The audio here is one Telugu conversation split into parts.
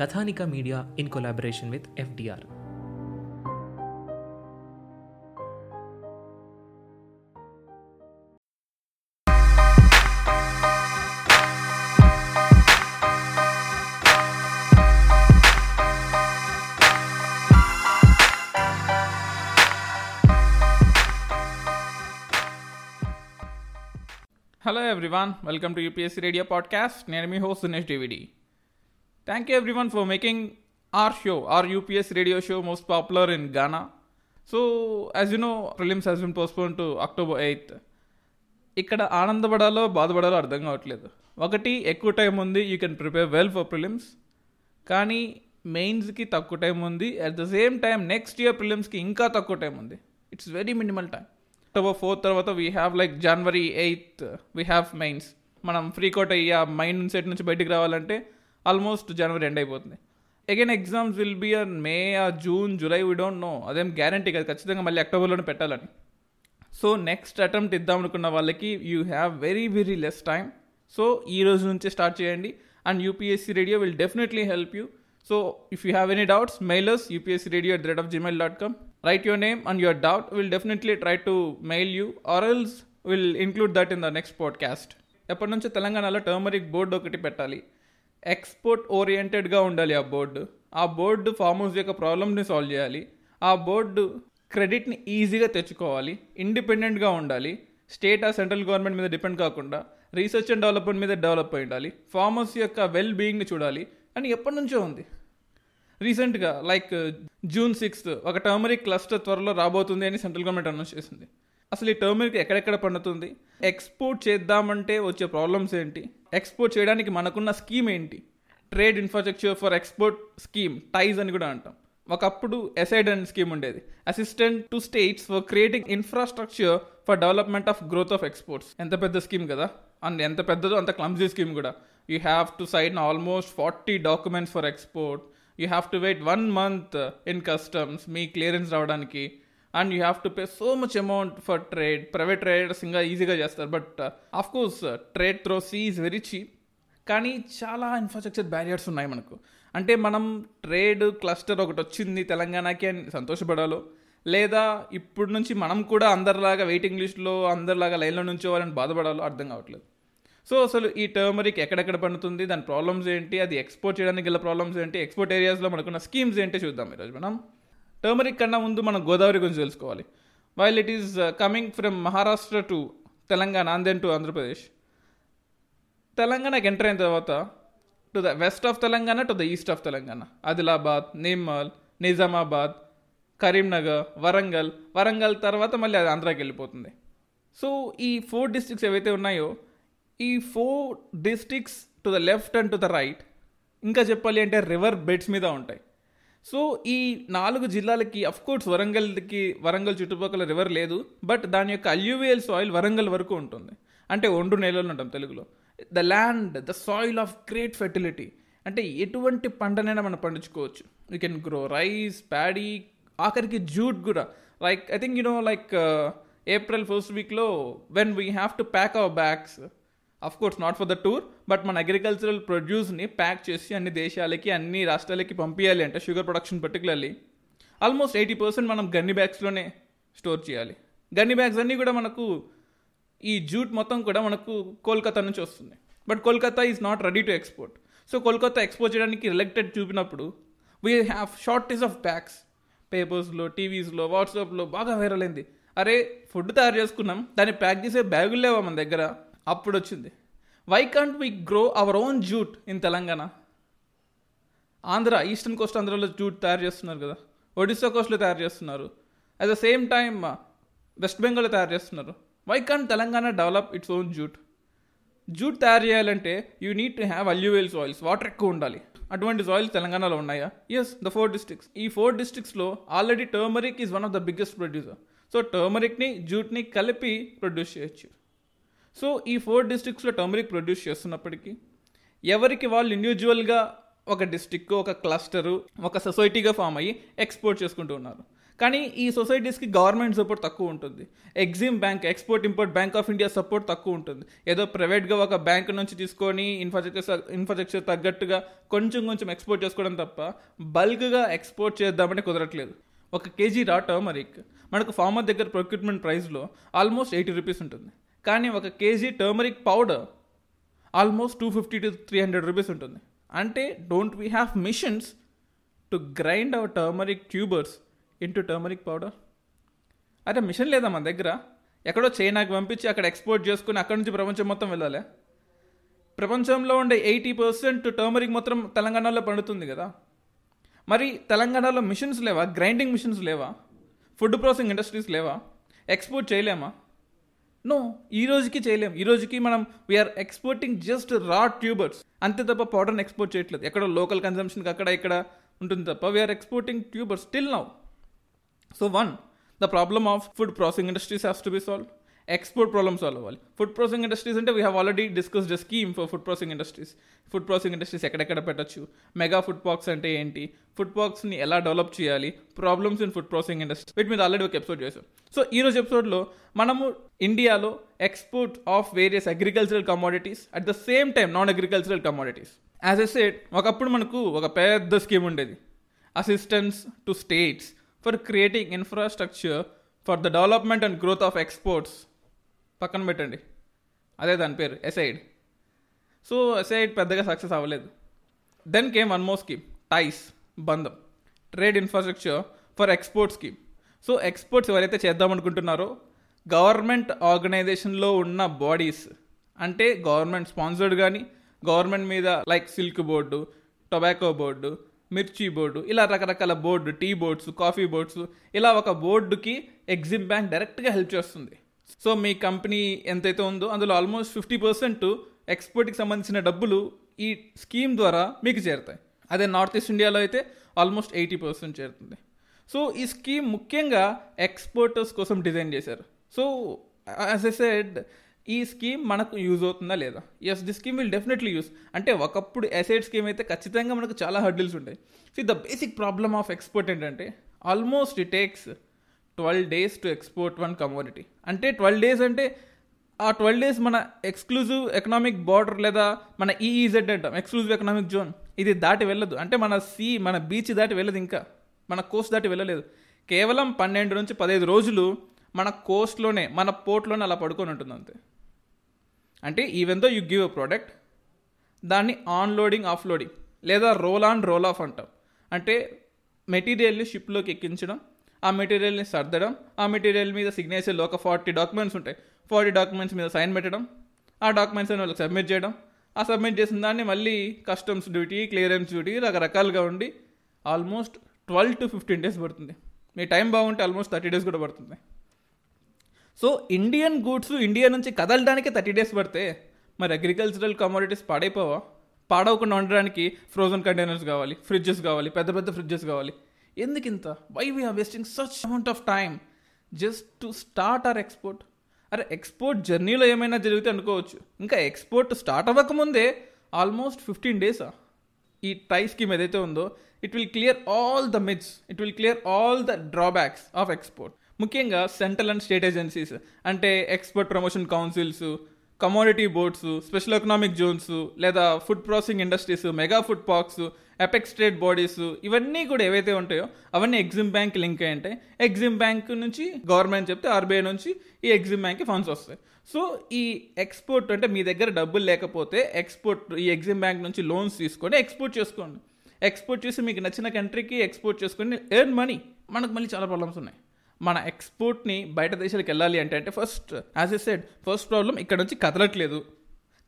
Kathanika media in collaboration with FDR. Hello everyone, welcome to UPSC radio podcast. నేను మీ host Dinesh DVD. Thank you everyone for making our UPSC radio show most popular in Gaana. So as you know, prelims has been postpone to October 8th. ఇక్కడ ఆనందపడాలో బాధపడాలో అర్థం కావట్లేదు. ఒకటి, ఎక్కువ టైం ఉంది, you can prepare well for prelims, కానీ మెయిన్స్కి తక్కువ టైం ఉంది. At the same time next year ప్రిలిమ్స్కి ఇంకా తక్కువ టైం ఉంది. It's very minimal time. October 4th తర్వాత we have like January 8th we have mains. మనం ఫ్రీ కోట్ అయ్యి ఆ మైండ్ సెట్ నుంచి బయటకు రావాలంటే ఆల్మోస్ట్ January 2 అయిపోతుంది. Again exams will be or May ఆ June July, we don't know. అదేం గ్యారంటీ కాదు, ఖచ్చితంగా మళ్ళీ అక్టోబర్లోనే పెట్టాలని. సో నెక్స్ట్ అటెంప్ట్ ఇద్దాం అనుకున్న వాళ్ళకి you have very very less time. So ఈ రోజు నుంచే స్టార్ట్ చేయండి and UPSC radio will definitely help you. So if you have any doubts, mail us upscradio@gmail.com. write your name and your doubt. We'll definitely try to mail you or else we'll include that in the next podcast. ఎప్పటి నుంచో తెలంగాణలో టర్మరిక్ బోర్డు ఒకటి పెట్టాలి. ఎక్స్పోర్ట్ ఓరియంటెడ్గా ఉండాలి ఆ బోర్డు. ఆ బోర్డు ఫార్మ్ హౌస్ యొక్క ప్రాబ్లమ్ని సాల్వ్ చేయాలి. ఆ బోర్డు క్రెడిట్ని ఈజీగా తెచ్చుకోవాలి. ఇండిపెండెంట్గా ఉండాలి. స్టేట్ ఆ సెంట్రల్ గవర్నమెంట్ మీద డిపెండ్ కాకుండా రీసెర్చ్ అండ్ డెవలప్మెంట్ మీద డెవలప్ అయి ఉండాలి. ఫార్మర్స్ యొక్క వెల్ బీయింగ్ని చూడాలి అని ఎప్పటి నుంచో ఉంది. రీసెంట్గా లైక్ June 6th ఒక టర్మరిక్ క్లస్టర్ త్వరలో రాబోతుంది అని సెంట్రల్ గవర్నమెంట్ అనౌన్స్ చేసింది. అసలు ఈ టర్మరిక్ ఎక్కడెక్కడ పండుతుంది, ఎక్స్పోర్ట్ చేద్దామంటే వచ్చే ప్రాబ్లమ్స్ ఏంటి, ఎక్స్పోర్ట్ చేయడానికి మనకున్న స్కీమ్ ఏంటి, trade infrastructure for export scheme, TIES అని కూడా అంటాం. ఒకప్పుడు అసైడ్ అని స్కీమ్ ఉండేది, assistant to states for creating infrastructure for development of growth of exports. ఎంత పెద్ద స్కీమ్ కదా, అండ్ ఎంత పెద్దదో అంత క్లమ్జీ స్కీమ్ కూడా. You have to sign almost 40 documents for export. You have to wait 1 month in customs, mee clearance ravaadaniki, and you have to pay so much amount for trade. Private traders inga easy ga chestaru, but of course trade through sea is very cheap. Kani chaala infrastructure barriers unnai manaku. Ante manam trade cluster okati ochindi Telangana ki ani santoshapadalo, ledha ippudu nunchi manam kuda andarlaga waiting list lo andarlaga line lo nunchovalani baadhapadalo ardham kavavatledu. So అసలు ఈ టర్మరిక్ ఎక్కడెక్కడ పండుతుంది, దాని ప్రాబ్లమ్స్ ఏంటి, అది ఎక్స్పోర్ట్ చేయడానికి గల ప్రాబ్లమ్స్ ఏంటి, ఎక్స్పోర్ట్ ఏరియాస్లో మనకున్న స్కీమ్స్ ఏంటి చూద్దాం ఈరోజు మనం. టర్మరిక్ కన్నా ముందు మనం గోదావరి గురించి తెలుసుకోవాలి. While it is coming from Maharashtra to Telangana and then to Andhra Pradesh. తెలంగాణకి ఎంటర్ అయిన తర్వాత to the west of Telangana to the east of Telangana, Adilabad, Nirmal, Nizamabad, Karimnagar, Warangal. Warangal తర్వాత మళ్ళీ అది ఆంధ్రాకి వెళ్ళిపోతుంది. సో ఈ 4 districts ఏవైతే ఉన్నాయో, ఈ 4 districts to the left and to the right, ఇంకా చెప్పాలి అంటే రివర్ బెడ్స్ మీద ఉంటాయి. సో ఈ 4 జిల్లాలకి అఫ్కోర్స్ వరంగల్ చుట్టుపక్కల రివర్ లేదు, బట్ దాని యొక్క అల్యూవియల్ సాయిల్ వరంగల్ వరకు ఉంటుంది. అంటే ఒండ్రు నేలలు ఉంటాం తెలుగులో. The land, the soil of great fertility. అంటే ఎటువంటి పంటనైనా మనం పండించుకోవచ్చు. You can grow rice, paddy, ఆఖరికి జూట్ కూడా. Like I think you know, like April 1st week when we have to pack our bags, of course not for the tour, but మన అగ్రికల్చరల్ ప్రొడ్యూస్ని ప్యాక్ చేసి అన్ని దేశాలకి అన్ని రాష్ట్రాలకి పంపించాలి అంటే, షుగర్ ప్రొడక్షన్ పర్టికులర్లీ ఆల్మోస్ట్ 80% మనం గన్ని బ్యాగ్స్లోనే స్టోర్ చేయాలి. గన్ని బ్యాగ్స్ అన్నీ కూడా మనకు, ఈ జూట్ మొత్తం కూడా మనకు కోల్కతా నుంచి వస్తుంది. But Kolkata is not ready to export. So Kolkata export చేయడానికి రిలెక్టెడ్ చూపినప్పుడు we have shortage of bags. పేపర్స్లో, టీవీస్లో, వాట్సాప్లో బాగా వైరల్ అయింది. అరే ఫుడ్ తయారు చేసుకున్నాం, దాన్ని ప్యాక్ చేసే బ్యాగులు లేవా మన దగ్గర? అప్పుడు వచ్చింది, why can't we grow our own jute in Telangana? Andhra, eastern coast ఆంధ్రాలో జూట్ తయారు చేస్తున్నారు కదా, ఒడిస్సా కోస్ట్లో తయారు చేస్తున్నారు, at the same time west బెంగాల్లో తయారు చేస్తున్నారు. Why can't Telangana develop its own jute? Jute తయారు చేయాలంటే you need to have alluvial soils, water ఎక్కువ ఉండాలి. అటువంటి సాయిల్స్ తెలంగాణలో ఉన్నాయా? Yes, the 4 districts. ఈ 4 districts already turmeric is one of the biggest producer. So టర్మరిక్ని జూట్ని కలిపి ప్రొడ్యూస్ చేయొచ్చు. సో ఈ 4 districts టర్మరిక్ ప్రొడ్యూస్ చేస్తున్నప్పటికీ ఎవరికి వాళ్ళు ఇండివిజువల్గా ఒక డిస్ట్రిక్ట్, ఒక క్లస్టరు, ఒక సొసైటీగా ఫామ్ అయ్యి ఎక్స్పోర్ట్ చేసుకుంటూ ఉన్నారు. కానీ ఈ సొసైటీస్కి గవర్నమెంట్ సపోర్ట్ తక్కువ ఉంటుంది. EXIM bank, export import bank of India support తక్కువ ఉంటుంది. ఏదో ప్రైవేట్గా ఒక బ్యాంక్ నుంచి తీసుకొని ఇన్ఫ్రాస్ట్రక్చర్ తగ్గట్టుగా కొంచెం కొంచెం ఎక్స్పోర్ట్ చేసుకోవడం తప్ప బల్క్గా ఎక్స్పోర్ట్ చేద్దామంటే కుదరట్లేదు. 1 kg రా టర్మరిక్ మనకు ఫార్మర్ దగ్గర ప్రొక్యూర్మెంట్ ప్రైస్లో ఆల్మోస్ట్ 80 రూపీస్ ఉంటుంది. కానీ 1 kg turmeric powder almost 250 to 300 rupees ఉంటుంది. అంటే don't we have machines to grind our turmeric tubers into turmeric powder? అరే మిషన్ లేదా మన దగ్గర? ఎక్కడో చైనాకి పంపించి అక్కడ ఎక్స్పోర్ట్ చేసుకుని అక్కడి నుంచి ప్రపంచం మొత్తం వెళ్ళాలి. ప్రపంచంలో ఉండే 80% టర్మరిక్ మొత్తం తెలంగాణలో పండుతుంది కదా. మరి తెలంగాణలో మిషన్స్ లేవా? గ్రైండింగ్ మిషన్స్ లేవా? ఫుడ్ ప్రాసెసింగ్ ఇండస్ట్రీస్ లేవా? ఎక్స్పోర్ట్ చేయలేమా? నో, ఈ రోజుకి చేయలేము. ఈ రోజుకి మనం we are exporting just raw tubers, అంతే తప్ప పౌడర్ని ఎక్స్పోర్ట్ చేయట్లేదు. ఎక్కడో లోకల్ కన్సంప్షన్కి అక్కడ ఇక్కడ ఉంటుంది తప్ప we are exporting tubers still now. So 1, the problem of food processing industries has to be solve. Export problem solve అవ్వాలి. ఫుడ్ ప్రాసెసింగ్ ఇండస్ట్రీస్ అంటే we have already discussed a scheme for food processing industries. Food processing industries ఎక్కడెక్కడ పెట్టచ్చు, మెగా ఫుడ్ పార్క్స్ అంటే ఏంటి, ఫుడ్ పార్క్స్ని ఎలా డెవలప్ చేయాలి, problems in food processing industry, వీటి మీద ఆల్రెడీ 1 episode చేశాం. సో ఈరోజు ఎపిసోడ్లో మనము ఇండియాలో export of various agricultural commodities, at the same time non agricultural commodities. As a set, ఒకప్పుడు మనకు ఒక పెద్ద స్కీమ్ ఉండేది, assistance to states for creating infrastructure for the development and growth of exports. పక్కన పెట్టండి, అదే దాని పేరు, ASIDE. సో ASIDE పెద్దగా సక్సెస్ అవ్వలేదు. Then came 1 more scheme, TIES బంధం, trade infrastructure for export scheme. So exports ఎవరైతే చేద్దామనుకుంటున్నారో గవర్నమెంట్ ఆర్గనైజేషన్లో ఉన్న బాడీస్, అంటే గవర్నమెంట్ స్పాన్సర్డ్ కానీ గవర్నమెంట్ మీద like silk board, tobacco board, మిర్చి బోర్డు, ఇలా రకరకాల board, tea boards, coffee boards, ఇలా ఒక బోర్డుకి ఎగ్జిమ్ బ్యాంక్ డైరెక్ట్గా హెల్ప్ చేస్తుంది. సో మీ కంపెనీ ఎంతైతే ఉందో అందులో ఆల్మోస్ట్ 50% ఎక్స్పోర్ట్కి సంబంధించిన డబ్బులు ఈ స్కీమ్ ద్వారా మీకు చేరుతాయి. అదే నార్త్ ఈస్ట్ ఇండియాలో అయితే ఆల్మోస్ట్ 80% చేరుతుంది. సో ఈ స్కీమ్ ముఖ్యంగా ఎక్స్పోర్టర్స్ కోసం డిజైన్ చేశారు. సో యాజ్ ఐ సెడ్, ఈ స్కీమ్ మనకు యూజ్ అవుతుందా లేదా? Yes, the scheme will definitely use. అంటే ఒకప్పుడు ASIDE స్కీమ్ అయితే ఖచ్చితంగా మనకు చాలా హర్డిల్స్ ఉంటాయి. So the basic problem of export ఏంటంటే almost it takes 12 days to export 1 commodity. అంటే 12 days అంటే ఆ 12 days మన ఎక్స్క్లూజివ్ ఎకనామిక్ బార్డర్ లేదా మన EEZ అంటాం, ఎక్స్క్లూజివ్ ఎకనామిక్ జోన్, ఇది దాటి వెళ్ళదు. అంటే మన బీచ్ దాటి వెళ్ళదు, ఇంకా మన కోస్ట్ దాటి వెళ్ళలేదు. కేవలం 12 to 15 days మన కోస్ట్లోనే, మన పోర్ట్లోనే అలా పడుకొని ఉంటుంది అంతే. అంటే even though you give a product, దాన్ని ఆన్ లోడింగ్, ఆఫ్ లోడింగ్ లేదా రోల్ ఆన్ రోల్ ఆఫ్ అంటాం. అంటే మెటీరియల్ని షిప్లోకి ఎక్కించడం, ఆ మెటీరియల్ని సర్దడం, ఆ మెటీరియల్ మీద సిగ్నేచర్లు ఒక 40 documents ఉంటాయి, 40 documents మీద సైన్ పెట్టడం, ఆ డాక్యుమెంట్స్ అని వాళ్ళకి సబ్మిట్ చేయడం, ఆ సబ్మిట్ చేసిన దాన్ని మళ్ళీ కస్టమ్స్ డ్యూటీ, క్లియరెన్స్ డ్యూటీ, రకరకాలుగా ఉండి ఆల్మోస్ట్ 12 to 15 days పడుతుంది. మీ టైం బాగుంటే ఆల్మోస్ట్ 30 days కూడా పడుతుంది. సో ఇండియన్ గూడ్స్ ఇండియా నుంచి కదలడానికి 30 days పడితే మరి అగ్రికల్చరల్ కమోడిటీస్ పాడైపోవా? పాడవకుండా ఉండడానికి ఫ్రోజన్ కంటైనర్స్ కావాలి, ఫ్రిడ్జెస్ కావాలి, పెద్ద పెద్ద ఫ్రిడ్జెస్ కావాలి. ఎందుకింత? Why we are wasting such amount of time just to start our export? అరే ఎక్స్పోర్ట్ జర్నీలో ఏమైనా జరిగితే అనుకోవచ్చు, ఇంకా ఎక్స్పోర్ట్ స్టార్ట్ అవ్వకముందే ఆల్మోస్ట్ 15 days ఈ టై స్కీమ్ ఏదైతే ఉందో it will clear all the myths, it will clear all the drawbacks of export. ముఖ్యంగా సెంట్రల్ అండ్ స్టేట్ ఏజెన్సీస్ అంటే export promotion councils, commodity boards, special economic zones లేదా food processing industries, mega food parks, apex trade bodies, ఇవన్నీ కూడా ఏవైతే ఉంటాయో అవన్నీ ఎగ్జిమ్ బ్యాంక్ లింక్ అయ్యి ఉంటాయి. ఎగ్జిమ్ బ్యాంక్ నుంచి గవర్నమెంట్ చెప్తే RBI నుంచి ఈ ఎగ్జిమ్ బ్యాంక్కి ఫండ్స్ వస్తాయి. సో ఈ ఎక్స్పోర్ట్ అంటే మీ దగ్గర డబ్బులు లేకపోతే ఎక్స్పోర్ట్, ఈ ఎగ్జిమ్ బ్యాంక్ నుంచి లోన్స్ తీసుకొని ఎక్స్పోర్ట్ చేసుకోండి. ఎక్స్పోర్ట్ చేసి మీకు నచ్చిన కంట్రీకి ఎక్స్పోర్ట్ చేసుకొని ఎర్న్ మనీ, మనకు మళ్ళీ చాలా ప్రాబ్లమ్స్ ఉన్నాయి. మన ఎక్స్పోర్ట్ని బయట దేశాలకు వెళ్ళాలి అంటే ఫస్ట్ యాజ్ ఎ సెడ్ ఫస్ట్ ప్రాబ్లం ఇక్కడ నుంచి కదలట్లేదు.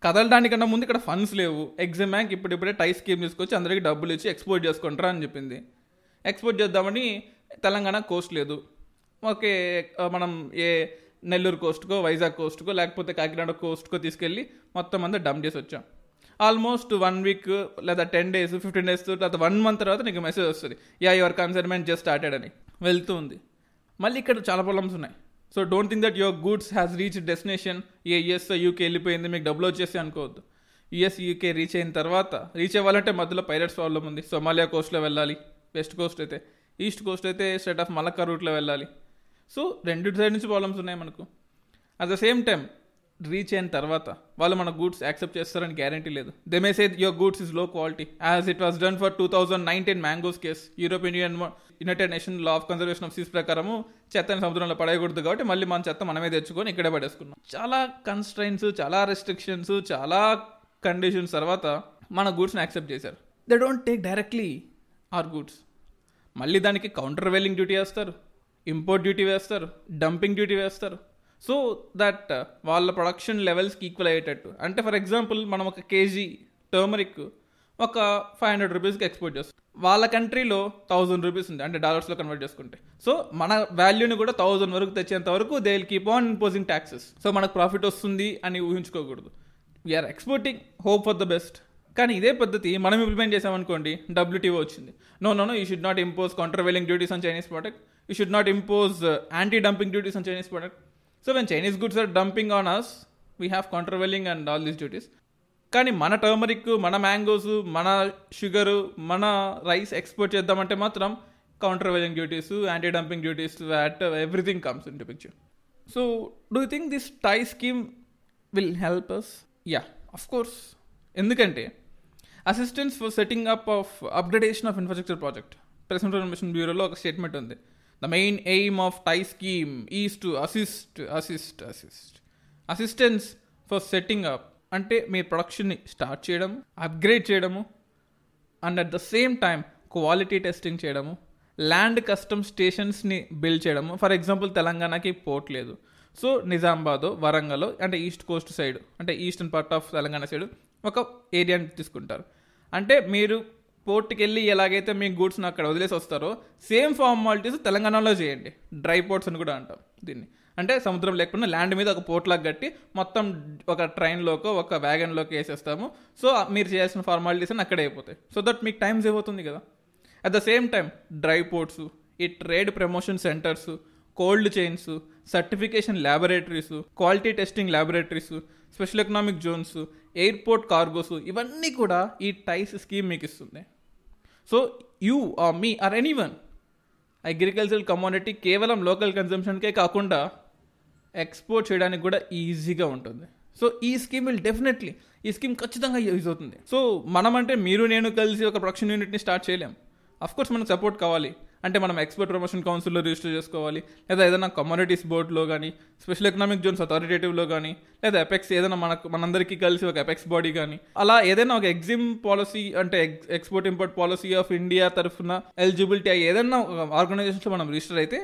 కదలడానికన్నా ముందు ఇక్కడ ఫండ్స్ లేవు. ఎగ్జామ్ బ్యాంక్ ఇప్పుడిప్పుడే టై స్కీమ్ తీసుకొచ్చి అందరికీ డబ్బులు ఇచ్చి ఎక్స్పోర్ట్ చేసుకుంటారా అని చెప్పింది. ఎక్స్పోర్ట్ చేద్దామని తెలంగాణ కోస్ట్ లేదు. ఓకే, మనం ఏ నెల్లూరు కోస్ట్కో వైజాగ్ కోస్ట్కో లేకపోతే కాకినాడ కోస్ట్కో తీసుకెళ్ళి మొత్తం అంతా డంప్ చేసి వచ్చాం. ఆల్మోస్ట్ 1 week లేదా 10 days 15 days లేదా 1 month తర్వాత నీకు మెసేజ్ వస్తుంది, yeah your consignment just started అని వెళ్తూ ఉంది. మళ్ళీ ఇక్కడ చాలా ప్రాబ్లమ్స్ ఉన్నాయి. So don't think that your goods has reach destination. A US UK వెళ్ళిపోయింది మీకు డబ్బులు వచ్చేసి అనుకోవద్దు. యుఎస్ యూకే రీచ్ అయిన తర్వాత రీచ్ అవ్వాలంటే మధ్యలో పైరట్స్ ప్రాబ్లం ఉంది. సొమాలియా కోస్ట్లో వెళ్ళాలి, వెస్ట్ కోస్ట్ అయితే. ఈస్ట్ కోస్ట్ అయితే స్ట్రైట్ ఆఫ్ మలక్కా రూట్లో వెళ్ళాలి. సో రెండు సైడ్ నుంచి ప్రాబ్లమ్స్ ఉన్నాయి మనకు. At the same time reach అయిన తర్వాత వాళ్ళు మన గూడ్స్ యాక్సెప్ట్ చేస్తారని గ్యారంటీ లేదు. They may say your goods is low quality as it was done for 2019 mangoes case. European Union United Nation law of conservation of seas ప్రకారము చెత్తని సముద్రంలో పడేయకూడదు కాబట్టి మళ్ళీ మన చెత్త మనమే తెచ్చుకొని ఇక్కడే పడేసుకున్నాం. చాలా కన్స్ట్రైన్స్, చాలా రెస్ట్రిక్షన్స్, చాలా కండిషన్స్ తర్వాత మన గూడ్స్ని యాక్సెప్ట్ చేశారు. They don't take directly our goods. మళ్ళీ దానికి కౌంటర్ వెల్లింగ్ డ్యూటీ వేస్తారు, ఇంపోర్ట్ డ్యూటీ వేస్తారు, డంపింగ్ డ్యూటీ వేస్తారు. సో దట్ వాళ్ళ ప్రొడక్షన్ లెవెల్స్కి ఈక్వల్ అయ్యేటట్టు. అంటే ఫర్ ఎగ్జాంపుల్ మనం ఒక కేజీ టర్మరిక్ ఒక 500 రూపీస్కి ఎక్స్పోర్ట్ చేస్తాం. వాళ్ళ కంట్రీలో 1,000 రూపీస్ ఉంది, అంటే డాలర్స్లో కన్వర్ట్ చేసుకుంటే. సో మన వాల్యూని కూడా 1,000 వరకు తెచ్చేంత వరకు they will keep on imposing taxes. So మనకు ప్రాఫిట్ వస్తుంది అని ఊహించుకోకూడదు. We are exporting, hope for the best. కానీ ఇదే పద్ధతి మనం ఇంప్లిమెంట్ చేసామనుకోండి, డబ్ల్యూటీఓ వచ్చింది, no you should not impose countervailing duties on Chinese product, you should not impose anti dumping duties on Chinese product. So when Chinese goods are dumping on us we have countervailing and all these duties. కానీ మన టర్మరిక్, మన మ్యాంగోస్, మన షుగరు, మన రైస్ ఎక్స్పోర్ట్ చేద్దామంటే మాత్రం countervailing duties, anti dumping duties, VAT, everything comes in to picture. So do you think this tie scheme will help us? Yeah, of course. ఎందుకంటే assistance for setting up of upgradation of infrastructure project. Press information బ్యూరోలో ఒక స్టేట్మెంట్ ఉంది, the main aim of TIE scheme is to assist assistance for setting up, అంటే మీ ప్రొడక్షన్ని స్టార్ట్ చేయడము, అప్గ్రేడ్ చేయడము, and at the same time quality testing చేయడము, ల్యాండ్ కస్టమ్ స్టేషన్స్ని బిల్డ్ చేయడము. ఫర్ ఎగ్జాంపుల్ తెలంగాణకి పోర్ట్ లేదు. సో నిజామాబాద్, వరంగల్ అంటే ఈస్ట్ కోస్ట్ సైడ్, అంటే eastern part of Telangana side ఒక ఏరియాని తీసుకుంటారు. అంటే మీరు పోర్ట్కి వెళ్ళి ఎలాగైతే మీ గూడ్స్ని అక్కడ వదిలేసి వస్తారో సేమ్ ఫార్మాలిటీస్ తెలంగాణలో చేయండి. డ్రై పోర్ట్స్ అని కూడా అంటాం దీన్ని. అంటే సముద్రం లేకుండా ల్యాండ్ మీద ఒక పోర్ట్ లాగా కట్టి మొత్తం ఒక ట్రైన్లోకో ఒక వ్యాగన్లోకి వేసేస్తాము. సో మీరు చేయాల్సిన ఫార్మాలిటీస్ అని అక్కడే అయిపోతాయి. సో దట్ మీకు టైం సేవ్ అవుతుంది కదా. At the same time dry ports, ఈ trade promotion centres, cold chains, certification laboratories, quality testing laboratories, special economic zones, airport cargos, ఇవన్నీ కూడా ఈ టైస్ స్కీమ్ మీకు ఇస్తుంది. So you are me are anyone agricultural community కేవలం లోకల్ కన్జంప్షన్కే కాకుండా ఎక్స్పోర్ట్ చేయడానికి కూడా ఈజీగా ఉంటుంది. సో ఈ స్కీమ్ విల్ డెఫినెట్లీ, ఈ స్కీమ్ ఖచ్చితంగా యూజ్ అవుతుంది. సో మనమంటే మీరు నేను కలిసి ఒక ప్రొడక్షన్ యూనిట్ని స్టార్ట్ చేయలేం. అఫ్కోర్స్ మనకు సపోర్ట్ కావాలి. అంటే మనం ఎక్స్పోర్ట్ ప్రమోషన్ కౌన్సిల్లో రిజిస్టర్ చేసుకోవాలి, లేదా ఏదైనా కమ్యూనిటీస్ బోర్డులో కానీ, స్పెషల్ ఎకనామిక్ జోన్స్ అథారిటేటివ్లో కానీ, లేదా ఎపెక్స్ ఏదైనా మనందరికీ కలిసి ఒక ఎపెక్స్ బాడీ కానీ, అలా ఏదైనా ఒక ఎగ్జిమ్ పాలసీ, అంటే export import policy of India తరఫున ఎలిజిబిలిటీ ఏదైనా ఆర్గనైజేషన్స్లో మనం రిజిస్టర్ అయితే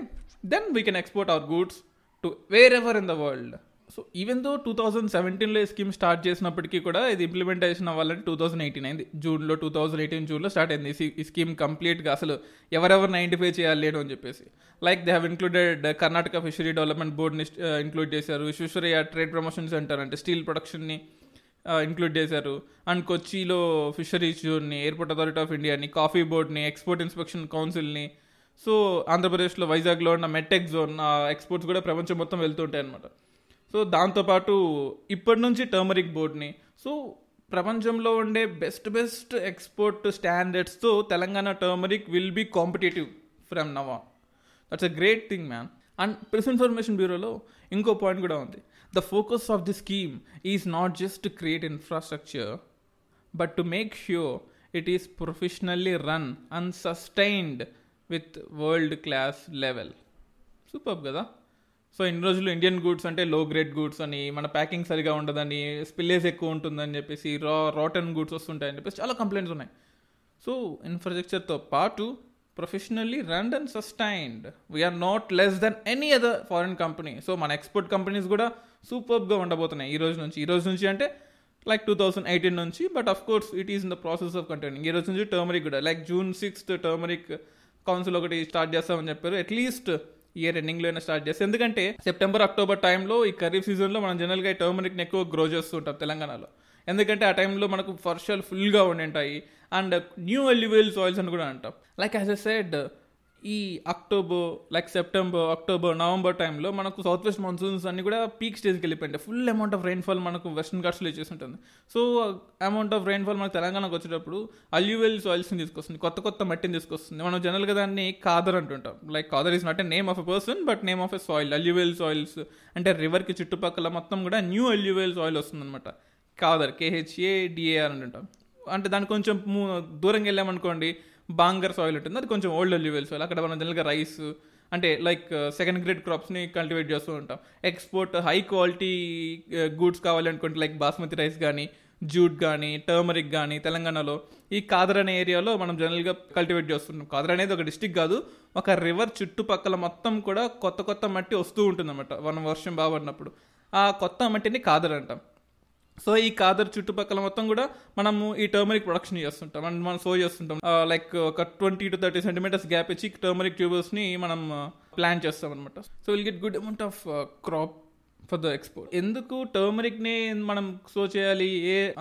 then we can export our goods to wherever in the world. So even though 2017లో ఈ స్కీమ్ స్టార్ట్ చేసినప్పటికీ కూడా ఇది ఇంప్లిమెంటేషన్ అవ్వాలంటే 2018 అయింది. జూన్లో 2018 జూన్లో స్టార్ట్ అయింది ఈ స్కీమ్ కంప్లీట్గా. అసలు ఎవరెవరిని ఐడెంటిఫై చేయాలి అని చెప్పేసి like they have included Karnataka fishery development బోర్డ్ని ఇంక్లూడ్ చేశారు, విశ్వేశ్వరయ్య ట్రేడ్ ప్రమోషన్ సెంటర్ అంటే స్టీల్ ప్రొడక్షన్ని ఇంక్లూడ్ చేశారు, అండ్ కొచ్చిలో ఫిషరీస్ జోన్ని, ఎయిర్పోర్ట్ అథారిటీ ఆఫ్ ఇండియాని, కాఫీ బోర్డ్ని, ఎక్స్పోర్ట్ ఇన్స్పెక్షన్ కౌన్సిల్ని. సో ఆంధ్రప్రదేశ్లో వైజాగ్లో ఉన్న మెట్టెక్ జోన్ ఎక్స్పోర్ట్స్ కూడా ప్రపంచం మొత్తం వెళ్తుంటాయి అనమాట. సో దాంతోపాటు ఇప్పటి నుంచి టర్మరిక్ బోర్డ్ని. సో ప్రపంచంలో ఉండే బెస్ట్ ఎక్స్పోర్ట్ స్టాండర్డ్స్తో Telangana turmeric will be competitive from now on. That's a great thing man. And press information బ్యూరోలో ఇంకో పాయింట్ కూడా ఉంది. The focus of the scheme is not just to create infrastructure but to make sure it is professionally run and sustained with world class level. Super కదా. సో ఇన్ని రోజులు ఇండియన్ గూడ్స్ అంటే లో గ్రేడ్ గూడ్స్ అని, మన ప్యాకింగ్ సరిగా ఉండదని, స్పిల్లేజ్ ఎక్కువ ఉంటుందని చెప్పేసి, రాటన్ గూడ్స్ వస్తుంటాయని చెప్పేసి చాలా కంప్లైంట్స్ ఉన్నాయి. సో ఇన్ఫ్రాస్ట్రక్చర్తో పాటు professionally run and sustained. We are not less than any other foreign company. So మన ఎక్స్పోర్ట్ కంపెనీస్ కూడా సూపర్బ్గా ఉండబోతున్నాయి ఈ రోజు నుంచి అంటే లైక్ 2018 నుంచి, but of course it is in the process of continuing. ఈ రోజు నుంచి టర్మరిక్ కూడా like June 6th turmeric council ఒకటి స్టార్ట్ చేస్తామని చెప్పారు. అట్లీస్ట్ ఇయర్ ఎండింగ్లో అయినా స్టార్ట్ చేస్తాం, ఎందుకంటే సెప్టెంబర్ అక్టోబర్ టైంలో ఈ ఖరీఫ్ సీజన్లో మనం జనరల్గా ఈ టర్మరిక్ని ఎక్కువ గ్రో చేస్తుంటాం తెలంగాణలో, ఎందుకంటే ఆ టైంలో మనకు వర్షాలు ఫుల్గా ఉండి ఉంటాయి. అండ్ న్యూ ఎలివేల్ సాయిల్స్ అని కూడా అంటాం. లైక్ యాజ్ ఎ సెడ్ ఈ October like September October November టైంలో మనకు సౌత్ వెస్ట్ మాన్సూన్స్ అన్ని కూడా పీక్ స్టేజ్కి వెళ్ళిపోయింటాయి. ఫుల్ అమౌంట్ ఆఫ్ రెయిన్ఫాల్ మనకు వెస్ట్రన్ ఘాట్స్లో ఇచ్చేసి ఉంటుంది. సో అమౌంట్ ఆఫ్ రెయిన్ఫాల్ మనకు తెలంగాణకు వచ్చేటప్పుడు అల్యూవెల్ సాయిల్స్ని తీసుకొస్తుంది, కొత్త మట్టిని తీసుకొస్తుంది. మనం జనరల్గా దాన్ని కాదర్ అంటుంటాం. Like khadar is not a name of a person but name of a soil. Alluvial soils అంటే రివర్కి చుట్టుపక్కల మొత్తం కూడా న్యూ అల్యూవెల్ సాయిల్ వస్తుందన్నమాట. కాదర్ KHADAR అంటుంటాం. అంటే దానికి కొంచెం దూరంగా వెళ్ళామనుకోండి బాంగర్ సాయిల్ ఉంటుంది, అది కొంచెం ఓల్డ్ అల్యూవెల్ సాయిల్. అక్కడ మనం జనరల్గా రైస్ అంటే లైక్ సెకండ్ గ్రేడ్ క్రాప్స్ని కల్టివేట్ చేస్తూ ఉంటాం. ఎక్స్పోర్ట్ హై క్వాలిటీ గూడ్స్ కావాలి అనుకోండి లైక్ బాస్మతి రైస్ కానీ జూట్ కానీ టర్మరిక్ కానీ తెలంగాణలో ఈ కాదర్ అనే ఏరియాలో మనం జనరల్గా కల్టివేట్ చేస్తుంటాం. కాదర్ అనేది ఒక డిస్టిక్ కాదు, ఒక రివర్ చుట్టుపక్కల మొత్తం కూడా కొత్త మట్టి వస్తూ ఉంటుందన్నమాట మనం వర్షం బాగా పడినప్పుడు. ఆ కొత్త మట్టిని కాదర్ అంటాం. సో ఈ కాదర్ చుట్టుపక్కల మొత్తం కూడా మనము ఈ టర్మరిక్ ప్రొడక్షన్ చేస్తుంటాం, మనం సో చేస్తుంటాం. లైక్ ఒక 20 to 30 సెంటీమీటర్స్ గ్యాప్ ఇచ్చి టర్మరిక్ ట్యూబర్స్ని మనం ప్లాంట్ చేస్తాం అనమాట. So will get good amount of crop for the export. ఎందుకు టర్మరిక్ని మనం సో చేయాలి?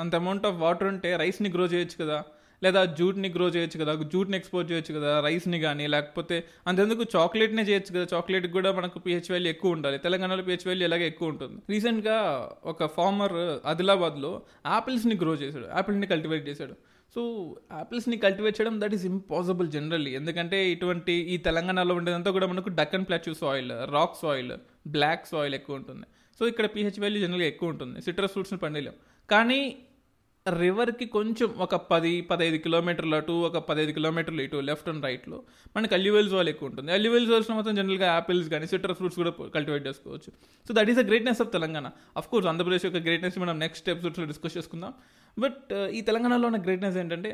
అంత అమౌంట్ ఆఫ్ వాటర్ ఉంటే రైస్ని గ్రో చేయొచ్చు కదా, లేదా జూట్ని గ్రో చేయొచ్చు కదా, జూట్ని ఎక్స్పోర్ట్ చేయొచ్చు కదా రైస్ని కానీ, లేకపోతే అంతెందుకు చాక్లెట్నే చేయొచ్చు కదా. చాక్లెట్కి కూడా మనకు pH వాల్యూ ఎక్కువ ఉండాలి, తెలంగాణలో pH వాల్యూ ఎలాగే ఎక్కువ ఉంటుంది. రీసెంట్గా ఒక ఫార్మర్ ఆదిలాబాద్లో యాపిల్స్ని గ్రో చేశాడు, యాపిల్ని కల్టివేట్ చేశాడు. సో యాపిల్స్ని కల్టివేట్ చేయడం దట్ ఈస్ ఇంపాసిబుల్ జనరల్లీ, ఎందుకంటే ఇటువంటి ఈ తెలంగాణలో ఉండేదంతా కూడా మనకు Deccan plateau soil, rock soil, black soil ఎక్కువ ఉంటుంది. సో ఇక్కడ pH వాల్యూ జనరల్గా ఎక్కువ ఉంటుంది, సిట్రస్ ఫ్రూట్స్ని పండిలేం. కానీ రివర్కి కొంచెం ఒక 10-15 కిలోమీటర్లు అటు, ఒక 15 కిలోమీటర్లు ఇటు లెఫ్ట్ అండ్ రైట్లో మనకి అల్యూవెల్ సాయిల్ ఎక్కువ ఉంటుంది. అల్యూవెల్ సాయిల్స్ మొత్తం జనరల్గా యాపిల్స్ కానీ సిట్రస్ ఫ్రూట్స్ కూడా కల్టివేట్ చేసుకోవచ్చు. So that is the greatness of Telangana. Of course Andhra Pradesh యొక్క గ్రేట్నెస్ మనం నెక్స్ట్ ఎపిసోడ్స్లో డిస్కస్ చేసుకుందాం. బట్ ఈ తెలంగాణలో ఉన్న గ్రేట్నెస్ ఏంటంటే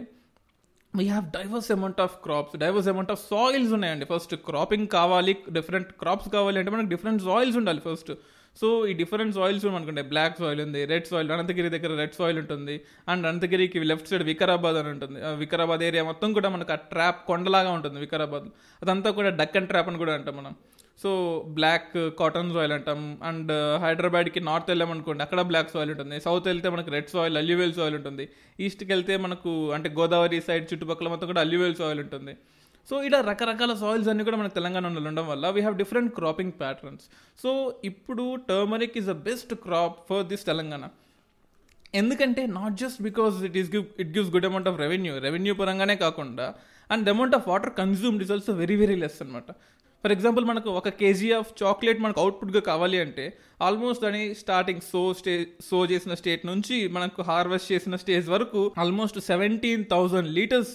we have diverse amount of crops, diverse amount of soils ఉన్నాయండి. ఫస్ట్ క్రాపింగ్ కావాలి, డిఫరెంట్ క్రాప్స్ కావాలి అంటే మనకు డిఫరెంట్ సాయిల్స్ ఉండాలి ఫస్ట్. సో ఈ డిఫరెంట్ సాయిల్స్ మనకుంటే బ్లాక్ సాయిల్ ఉంది, రెడ్ సాయిల్, అనంతగిరి దగ్గర రెడ్ సాయిల్ ఉంటుంది. అండ్ అనంతగిరికి లెఫ్ట్ సైడ్ వికారాబాద్ అని ఉంటుంది. వికారాబాద్ ఏరియా మొత్తం కూడా మనకు ఆ ట్రాప్ కొండలాగా ఉంటుంది వికారాబాద్, అదంతా కూడా డక్ అండ్ ట్రాప్ అని కూడా అంటాం మనం. సో బ్లాక్ కాటన్ సాయిల్ అంటాం. అండ్ హైదరాబాద్కి నార్త్ వెళ్ళామనుకోండి అక్కడ బ్లాక్ సాయిల్ ఉంటుంది, సౌత్ వెళ్తే మనకు రెడ్ సాయిల్, అల్యూవెల్ సాయిల్ ఉంటుంది. ఈస్ట్కి వెళ్తే మనకు అంటే గోదావరి సైడ్ చుట్టుపక్కల మొత్తం కూడా అల్యూవెల్ సాయిల్ ఉంటుంది. సో ఇలా రకరకాల సాయిల్స్ అన్నీ కూడా మనకు తెలంగాణలో ఉండడం వల్ల we have different cropping patterns. So ఇప్పుడు turmeric is the best crop for this Telangana, ఎందుకంటే not just because it gives good amount of revenue పరంగానే కాకుండా and the amount of water consumed is also very very less అనమాట. ఫర్ ఎగ్జాంపుల్ మనకు 1 kg ఆఫ్ చాక్లెట్ మనకు అవుట్పుట్గా కావాలి అంటే ఆల్మోస్ట్ దాని స్టార్టింగ్ సో చేసిన స్టేట్ నుంచి మనకు హార్వెస్ట్ చేసిన స్టేజ్ వరకు ఆల్మోస్ట్ 17,000 liters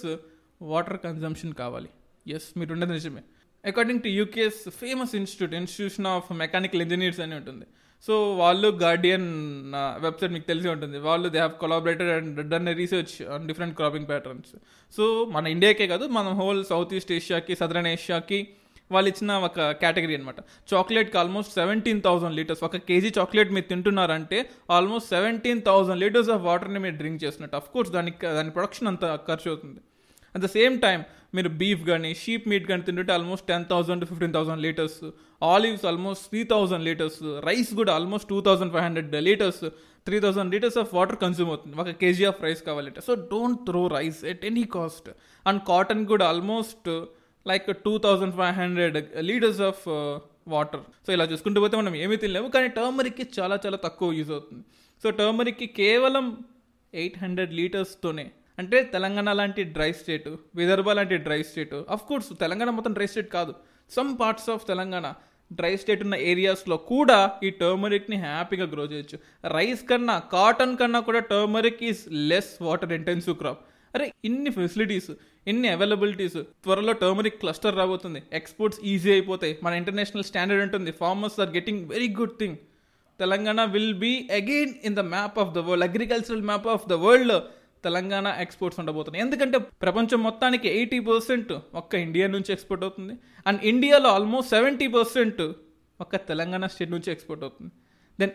వాటర్ కన్జంప్షన్ కావాలి. ఎస్, మీరు ఉండదు నిజమే. According to UK's famous institution of mechanical engineers అని ఉంటుంది. సో వాళ్ళు గార్డియన్ వెబ్సైట్ మీకు తెలిసి ఉంటుంది, వాళ్ళు they have collaborated and done research on different cropping patterns. So మన ఇండియాకే కాదు, మనం హోల్ సౌత్ ఈస్ట్ ఏషియాకి, సదరన్ ఏషియాకి వాళ్ళు ఇచ్చిన ఒక కేటగిరీ అనమాట. చాక్లెట్కి ఆల్మోస్ట్ 17,000 liters, 1 kg చాక్లెట్ మీరు తింటున్నారంటే ఆల్మోస్ట్ 17,000 liters ఆఫ్ వాటర్ని మీరు డ్రింక్ చేస్తున్నట్టు. అఫ్ కోర్స్ దాని ప్రొడక్షన్ అంతా ఖర్చు అవుతుంది. అట్ ద సేమ్ టైం మీరు బీఫ్ కానీ షీప్ మీట్ కానీ తింటుంటే almost 10,000 to 15,000 liters, olives almost 3,000 liters, rice కూడా almost 2,500 liters, 3,000 liters of water consume అవుతుంది 1 kg ఆఫ్ రైస్ కావాలంటే. So don't throw rice at any cost. And cotton కూడా almost like 2,500 liters of water. So ఇలా చూసుకుంటూ పోతే మనం ఏమీ తినలేము, కానీ టర్మరిక్కి చాలా చాలా తక్కువ యూజ్ అవుతుంది. సో టర్మరిక్కి కేవలం 800 liters అంటే తెలంగాణ లాంటి డ్రై స్టేటు, విదర్భ లాంటి dry state, of course Telangana మొత్తం డ్రై స్టేట్ కాదు, some parts of Telangana dry state ఉన్న ఏరియాస్లో కూడా ఈ టర్మరిక్ని హ్యాపీగా గ్రో చేయొచ్చు. రైస్ కన్నా, కాటన్ కన్నా కూడా turmeric is less water intensive crop. అరే, ఇన్ని ఫెసిలిటీస్, ఇన్ని అవైలబిలిటీస్, త్వరలో టర్మరిక్ క్లస్టర్ రాబోతుంది, ఎక్స్పోర్ట్స్ ఈజీ అయిపోతాయి, మన ఇంటర్నేషనల్ స్టాండర్డ్ ఉంటుంది, farmers are getting very good thing. Telangana will be again in the map of the world, agricultural map of the world Telangana exports ఉండబోతున్నాయి. ఎందుకంటే ప్రపంచం మొత్తానికి 80% ఒక్క ఇండియా నుంచి ఎక్స్పోర్ట్ అవుతుంది, అండ్ ఇండియాలో ఆల్మోస్ట్ 70% ఒక్క తెలంగాణ స్టేట్ నుంచి ఎక్స్పోర్ట్ అవుతుంది. Then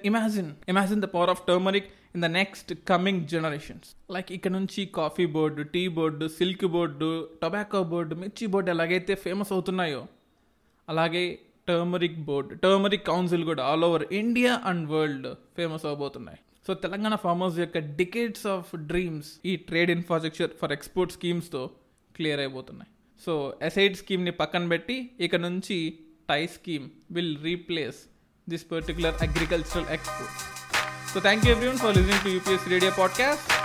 imagine the power of turmeric in the next coming generations. Like ఇక్కడ నుంచి coffee board, tea board, silk board, tobacco board, మిర్చి బోర్డు ఎలాగైతే ఫేమస్ అవుతున్నాయో అలాగే టర్మరిక్ బోర్డు, టర్మరిక్ కౌన్సిల్ కూడా all over India and world famous అవబోతున్నాయి. సో తెలంగాణ ఫార్మర్స్ యొక్క డికేడ్స్ ఆఫ్ డ్రీమ్స్ ఈ ట్రేడ్ ఇన్ఫ్రాస్ట్రక్చర్ ఫర్ ఎక్స్పోర్ట్ స్కీమ్స్తో క్లియర్ అయిపోతున్నాయి. సో అసైడ్ స్కీమ్ని పక్కన పెట్టి ఇక నుంచి tie scheme will replace this particular agricultural export. So thank you everyone for listening to UPSC Radio Podcast.